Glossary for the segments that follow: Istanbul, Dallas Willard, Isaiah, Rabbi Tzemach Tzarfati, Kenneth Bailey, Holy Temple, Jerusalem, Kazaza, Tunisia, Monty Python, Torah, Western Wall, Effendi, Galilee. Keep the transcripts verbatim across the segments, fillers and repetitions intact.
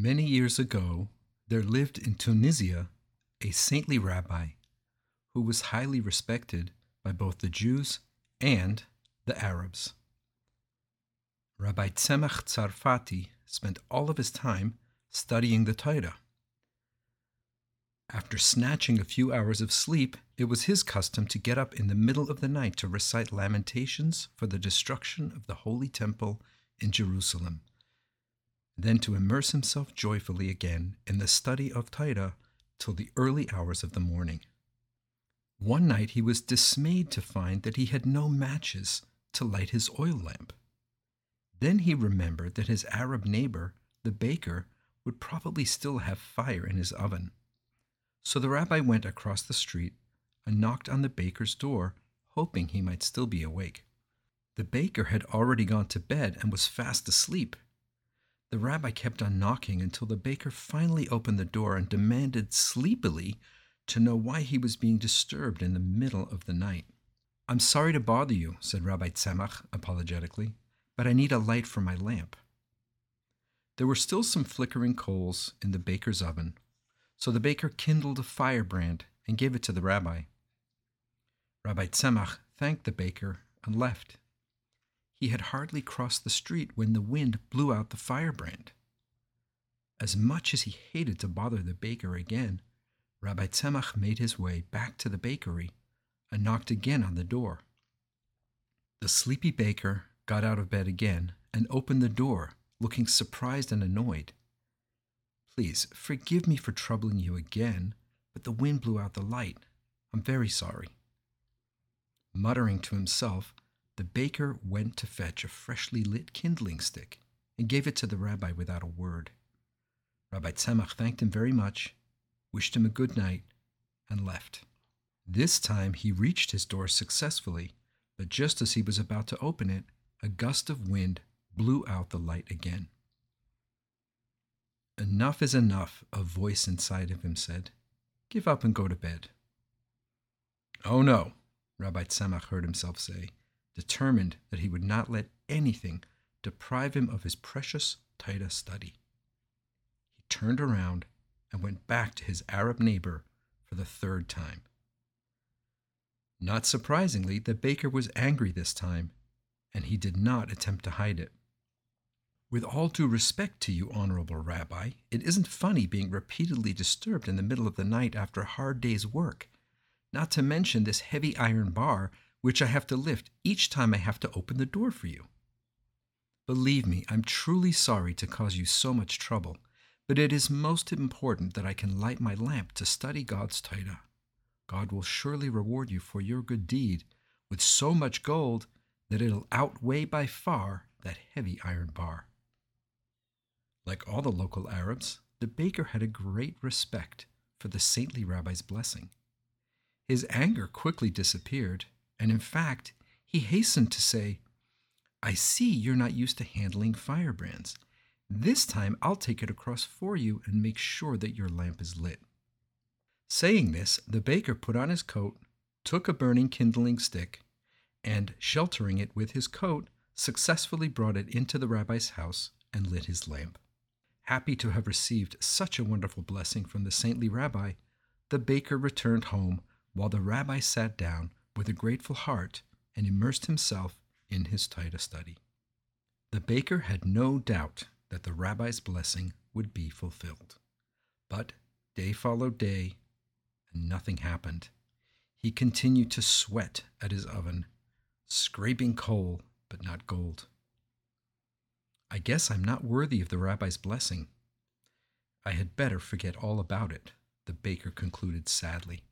Many years ago, there lived in Tunisia a saintly rabbi who was highly respected by both the Jews and the Arabs. Rabbi Tzemach Tzarfati spent all of his time studying the Torah. After snatching a few hours of sleep, it was his custom to get up in the middle of the night to recite lamentations for the destruction of the Holy Temple in Jerusalem, then to immerse himself joyfully again in the study of Torah till the early hours of the morning. One night he was dismayed to find that he had no matches to light his oil lamp. Then he remembered that his Arab neighbor, the baker, would probably still have fire in his oven. So the rabbi went across the street and knocked on the baker's door, hoping he might still be awake. The baker had already gone to bed and was fast asleep. The rabbi kept on knocking until the baker finally opened the door and demanded sleepily to know why he was being disturbed in the middle of the night. "I'm sorry to bother you," said Rabbi Tzemach apologetically, "but I need a light for my lamp." There were still some flickering coals in the baker's oven, so the baker kindled a firebrand and gave it to the rabbi. Rabbi Tzemach thanked the baker and left. He had hardly crossed the street when the wind blew out the firebrand. As much as he hated to bother the baker again, Rabbi Tzemach made his way back to the bakery and knocked again on the door. The sleepy baker got out of bed again and opened the door, looking surprised and annoyed. "Please, forgive me for troubling you again, but the wind blew out the light. I'm very sorry." Muttering to himself, the baker went to fetch a freshly lit kindling stick and gave it to the rabbi without a word. Rabbi Tzemach thanked him very much, wished him a good night, and left. This time he reached his door successfully, but just as he was about to open it, a gust of wind blew out the light again. "Enough is enough," a voice inside of him said. "Give up and go to bed." "Oh no," Rabbi Tzemach heard himself say, determined that he would not let anything deprive him of his precious Torah study. He turned around and went back to his Arab neighbor for the third time. Not surprisingly, the baker was angry this time, and he did not attempt to hide it. "With all due respect to you, Honorable Rabbi, it isn't funny being repeatedly disturbed in the middle of the night after a hard day's work, not to mention this heavy iron bar which I have to lift each time I have to open the door for you. Believe me, I'm truly sorry to cause you so much trouble, but it is most important that I can light my lamp to study God's Torah. God will surely reward you for your good deed with so much gold that it'll outweigh by far that heavy iron bar." Like all the local Arabs, the baker had a great respect for the saintly rabbi's blessing. His anger quickly disappeared, and in fact, he hastened to say, "I see you're not used to handling firebrands. This time I'll take it across for you and make sure that your lamp is lit." Saying this, the baker put on his coat, took a burning kindling stick, and, sheltering it with his coat, successfully brought it into the rabbi's house and lit his lamp. Happy to have received such a wonderful blessing from the saintly rabbi, the baker returned home while the rabbi sat down with a grateful heart and immersed himself in his Torah study. The baker had no doubt that the rabbi's blessing would be fulfilled. But day followed day, and nothing happened. He continued to sweat at his oven, scraping coal but not gold. "I guess I'm not worthy of the rabbi's blessing. I had better forget all about it," the baker concluded sadly.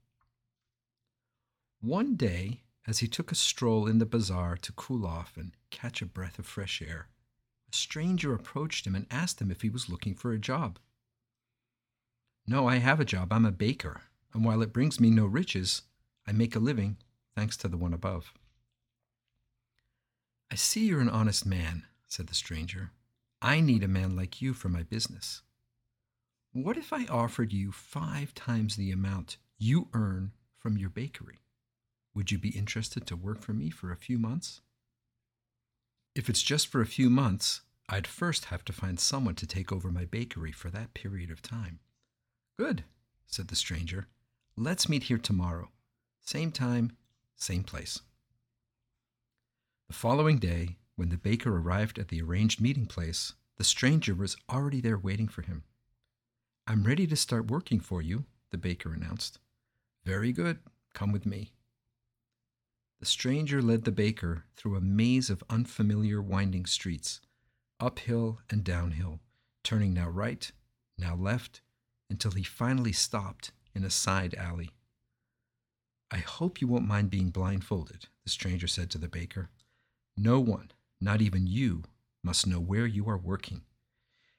One day, as he took a stroll in the bazaar to cool off and catch a breath of fresh air, a stranger approached him and asked him if he was looking for a job. "No, I have a job. I'm a baker, and while it brings me no riches, I make a living, thanks to the one above." "I see you're an honest man," said the stranger. "I need a man like you for my business. What if I offered you five times the amount you earn from your bakery? Would you be interested to work for me for a few months?" "If it's just for a few months, I'd first have to find someone to take over my bakery for that period of time. Good, said the stranger. Let's meet here tomorrow. Same time, same place. The following day, when the baker arrived at the arranged meeting place, the stranger was already there waiting for him. I'm ready to start working for you, the baker announced. Very good. Come with me. The stranger led the baker through a maze of unfamiliar winding streets, uphill and downhill, turning now right, now left, until he finally stopped in a side alley. I hope you won't mind being blindfolded, the stranger said to the baker. No one, not even you, must know where you are working,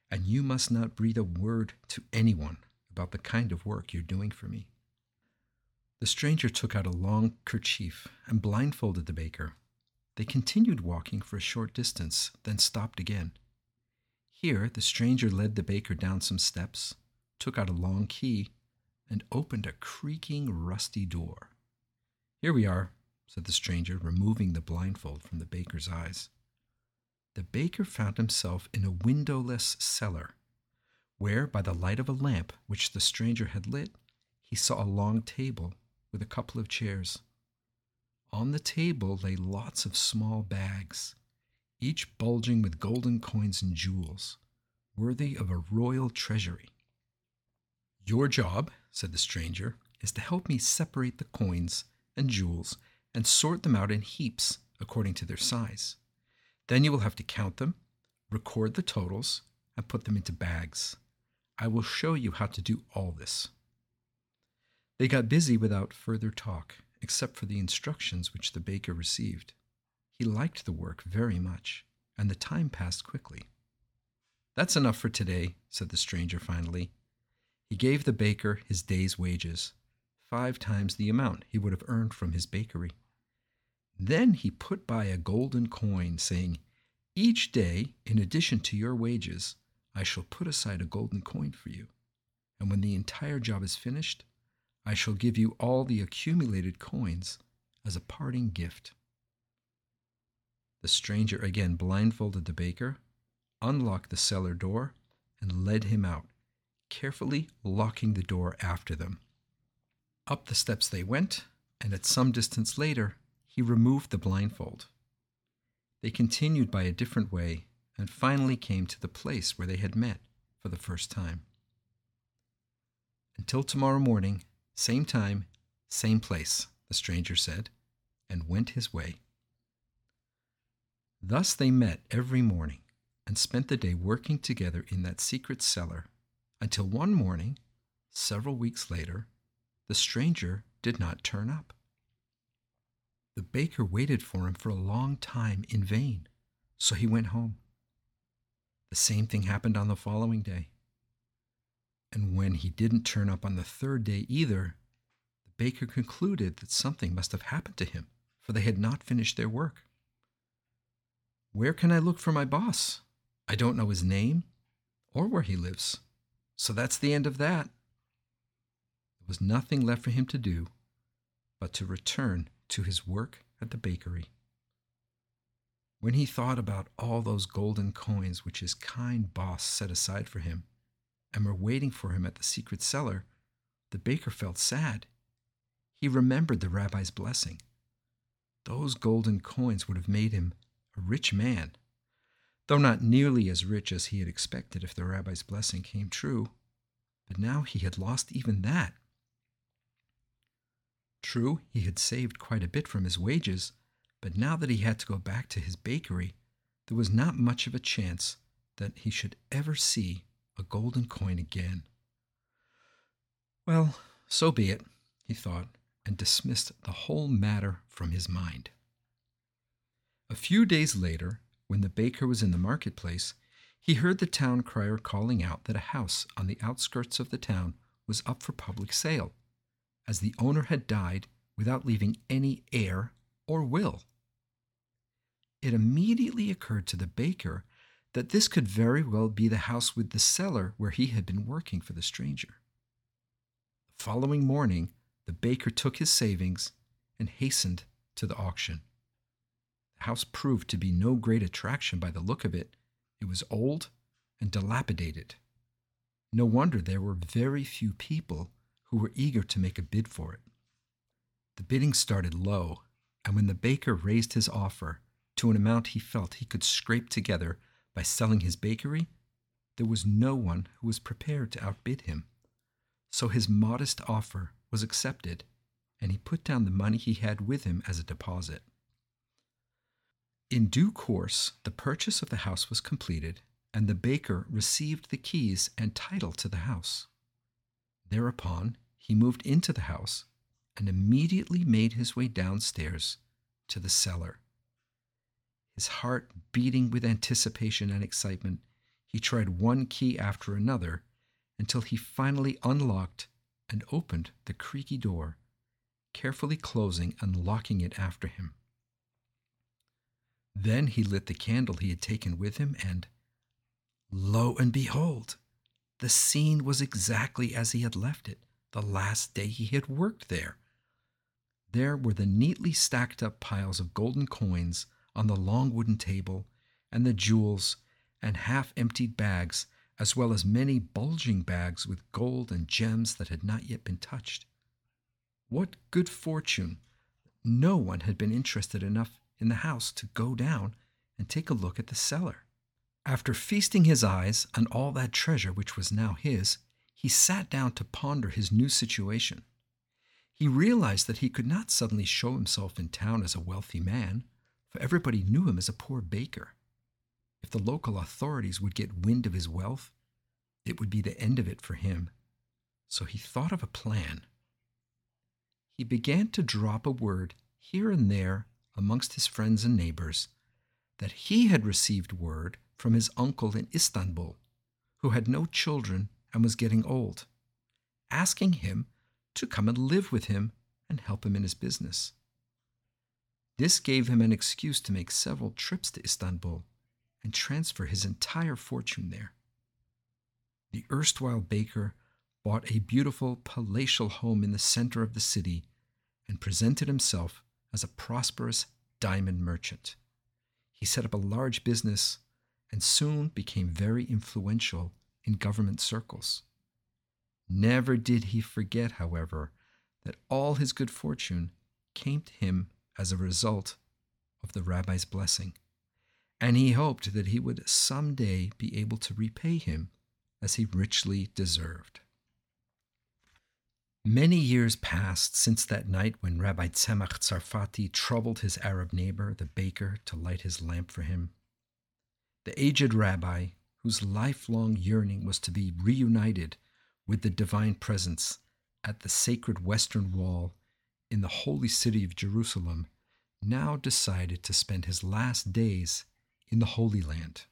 and you must not breathe a word to anyone about the kind of work you're doing for me. The stranger took out a long kerchief and blindfolded the baker. They continued walking for a short distance, then stopped again. Here, the stranger led the baker down some steps, took out a long key, and opened a creaking, rusty door. Here we are, said the stranger, removing the blindfold from the baker's eyes. The baker found himself in a windowless cellar, where, by the light of a lamp which the stranger had lit, he saw a long table with a couple of chairs. On the table lay lots of small bags, each bulging with golden coins and jewels, worthy of a royal treasury. Your job, said the stranger, is to help me separate the coins and jewels and sort them out in heaps according to their size. Then you will have to count them, record the totals, and put them into bags. I will show you how to do all this. They got busy without further talk, except for the instructions which the baker received. He liked the work very much, and the time passed quickly. That's enough for today, said the stranger finally. He gave the baker his day's wages, five times the amount he would have earned from his bakery. Then he put by a golden coin, saying, Each day, in addition to your wages, I shall put aside a golden coin for you. And when the entire job is finished, I shall give you all the accumulated coins as a parting gift. The stranger again blindfolded the baker, unlocked the cellar door, and led him out, carefully locking the door after them. Up the steps they went, and at some distance later, he removed the blindfold. They continued by a different way and finally came to the place where they had met for the first time. Until tomorrow morning, same time, same place, the stranger said, and went his way. Thus they met every morning and spent the day working together in that secret cellar until one morning, several weeks later, the stranger did not turn up. The baker waited for him for a long time in vain, so he went home. The same thing happened on the following day. And when he didn't turn up on the third day either, the baker concluded that something must have happened to him, for they had not finished their work. Where can I look for my boss? I don't know his name or where he lives. So that's the end of that. There was nothing left for him to do but to return to his work at the bakery. When he thought about all those golden coins which his kind boss set aside for him and were waiting for him at the secret cellar, the baker felt sad. He remembered the rabbi's blessing. Those golden coins would have made him a rich man, though not nearly as rich as he had expected if the rabbi's blessing came true. But now he had lost even that. True, he had saved quite a bit from his wages, but now that he had to go back to his bakery, there was not much of a chance that he should ever see a golden coin again. Well, so be it, he thought, and dismissed the whole matter from his mind. A few days later, when the baker was in the marketplace, he heard the town crier calling out that a house on the outskirts of the town was up for public sale, as the owner had died without leaving any heir or will. It immediately occurred to the baker that this could very well be the house with the cellar where he had been working for the stranger. The following morning, the baker took his savings and hastened to the auction. The house proved to be no great attraction by the look of it, It was old and dilapidated. No wonder there were very few people who were eager to make a bid for it. The bidding started low, and when the baker raised his offer to an amount he felt he could scrape together by selling his bakery, there was no one who was prepared to outbid him. So his modest offer was accepted, and he put down the money he had with him as a deposit. In due course, the purchase of the house was completed, and the baker received the keys and title to the house. Thereupon, he moved into the house and immediately made his way downstairs to the cellar. His heart beating with anticipation and excitement, he tried one key after another until he finally unlocked and opened the creaky door, carefully closing and locking it after him. Then he lit the candle he had taken with him, and lo and behold, the scene was exactly as he had left it the last day he had worked there. There were the neatly stacked up piles of golden coins on the long wooden table, and the jewels and half-emptied bags, as well as many bulging bags with gold and gems that had not yet been touched. What good fortune! No one had been interested enough in the house to go down and take a look at the cellar. After feasting his eyes on all that treasure which was now his, he sat down to ponder his new situation. He realized that he could not suddenly show himself in town as a wealthy man, for everybody knew him as a poor baker. If the local authorities would get wind of his wealth, it would be the end of it for him. So he thought of a plan. He began to drop a word here and there amongst his friends and neighbors that he had received word from his uncle in Istanbul, who had no children and was getting old, asking him to come and live with him and help him in his business. This gave him an excuse to make several trips to Istanbul and transfer his entire fortune there. The erstwhile baker bought a beautiful palatial home in the center of the city and presented himself as a prosperous diamond merchant. He set up a large business and soon became very influential in government circles. Never did he forget, however, that all his good fortune came to him as a result of the rabbi's blessing, and he hoped that he would someday be able to repay him as he richly deserved. Many years passed since that night when Rabbi Tzemach Tzarfati troubled his Arab neighbor, the baker, to light his lamp for him. The aged rabbi, whose lifelong yearning was to be reunited with the divine presence at the sacred Western Wall in the holy city of Jerusalem, now decided to spend his last days in the Holy Land.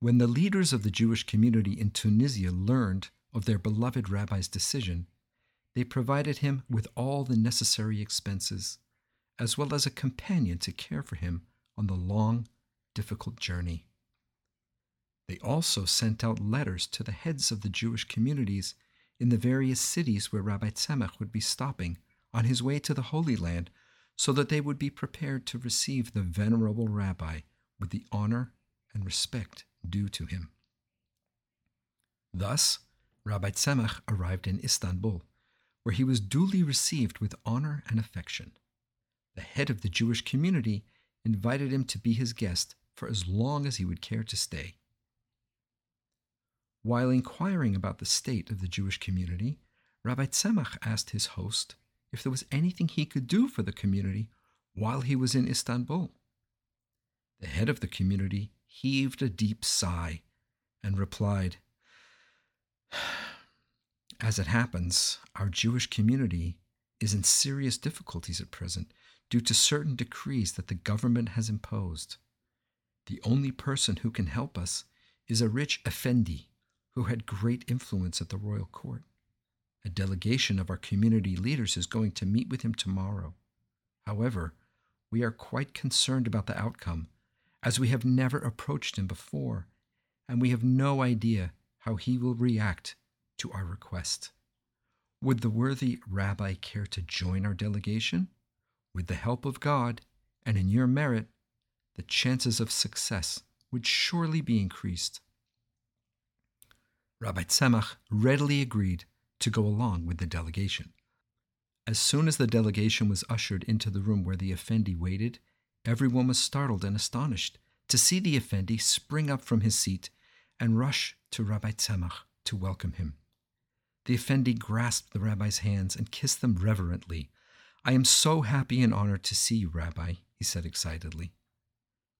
When the leaders of the Jewish community in Tunisia learned of their beloved rabbi's decision, they provided him with all the necessary expenses, as well as a companion to care for him on the long, difficult journey. They also sent out letters to the heads of the Jewish communities in the various cities where Rabbi Tzemach would be stopping on his way to the Holy Land, so that they would be prepared to receive the venerable rabbi with the honor and respect due to him. Thus, Rabbi Tzemach arrived in Istanbul, where he was duly received with honor and affection. The head of the Jewish community invited him to be his guest for as long as he would care to stay. While inquiring about the state of the Jewish community, Rabbi Tzemach asked his host if there was anything he could do for the community while he was in Istanbul. The head of the community heaved a deep sigh and replied, "As it happens, our Jewish community is in serious difficulties at present due to certain decrees that the government has imposed. The only person who can help us is a rich Effendi who had great influence at the royal court. A delegation of our community leaders is going to meet with him tomorrow. However, we are quite concerned about the outcome, as we have never approached him before, and we have no idea how he will react to our request. Would the worthy rabbi care to join our delegation? With the help of God and in your merit, the chances of success would surely be increased. Rabbi Tzemach readily agreed to go along with the delegation. As soon as the delegation was ushered into the room where the Effendi waited, everyone was startled and astonished to see the Effendi spring up from his seat and rush to Rabbi Tzemach to welcome him. The Effendi grasped the rabbi's hands and kissed them reverently. "I am so happy and honored to see you, Rabbi," he said excitedly.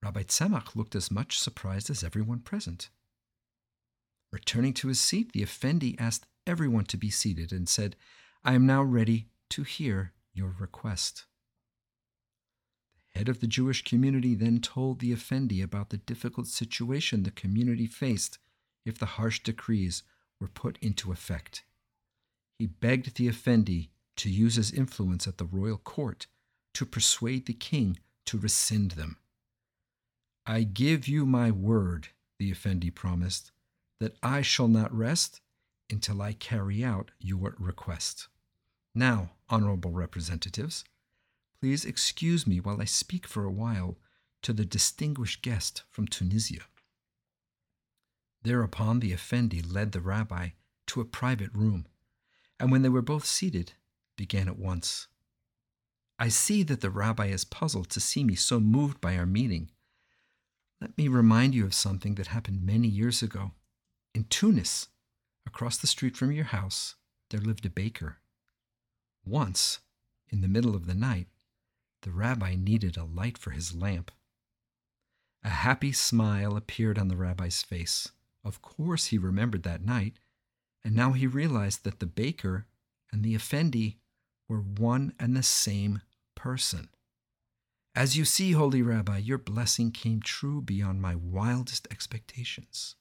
Rabbi Tzemach looked as much surprised as everyone present. Returning to his seat, the Effendi asked everyone to be seated and said, "I am now ready to hear your request." The head of the Jewish community then told the Effendi about the difficult situation the community faced if the harsh decrees were put into effect. He begged the Effendi to use his influence at the royal court to persuade the king to rescind them. "I give you my word," the Effendi promised, "that I shall not rest until I carry out your request. Now, honorable representatives, please excuse me while I speak for a while to the distinguished guest from Tunisia." Thereupon the Effendi led the rabbi to a private room, and when they were both seated, began at once. "I see that the rabbi is puzzled to see me so moved by our meeting. Let me remind you of something that happened many years ago. In Tunis, across the street from your house, there lived a baker. Once, in the middle of the night, the rabbi needed a light for his lamp. A happy smile appeared on the rabbi's face. Of course he remembered that night, and now he realized that the baker and the Effendi were one and the same person. As you see, Holy Rabbi, your blessing came true beyond my wildest expectations."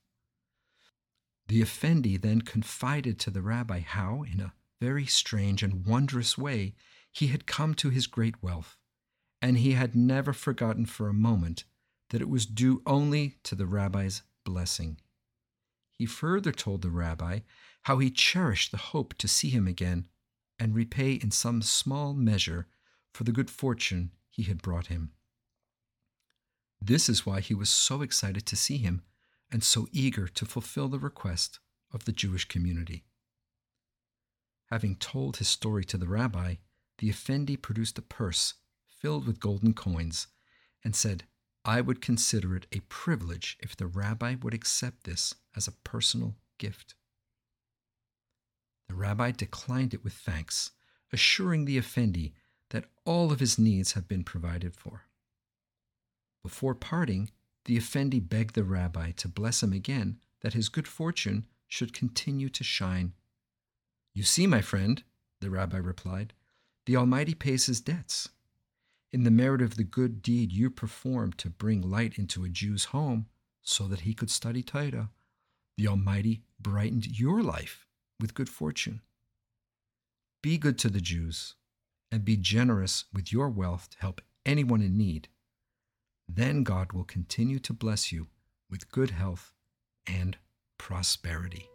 The Effendi then confided to the rabbi how, in a very strange and wondrous way, he had come to his great wealth, and he had never forgotten for a moment that it was due only to the rabbi's blessing. He further told the rabbi how he cherished the hope to see him again and repay in some small measure for the good fortune he had brought him. This is why he was so excited to see him and so eager to fulfill the request of the Jewish community. Having told his story to the rabbi, the Effendi produced a purse filled with golden coins and said, "I would consider it a privilege if the rabbi would accept this as a personal gift." The rabbi declined it with thanks, assuring the Effendi that all of his needs have been provided for. Before parting, the Effendi begged the rabbi to bless him again that his good fortune should continue to shine. "You see, my friend," the rabbi replied, "the Almighty pays his debts. In the merit of the good deed you performed to bring light into a Jew's home so that he could study Torah, the Almighty brightened your life with good fortune. Be good to the Jews and be generous with your wealth to help anyone in need. Then God will continue to bless you with good health and prosperity."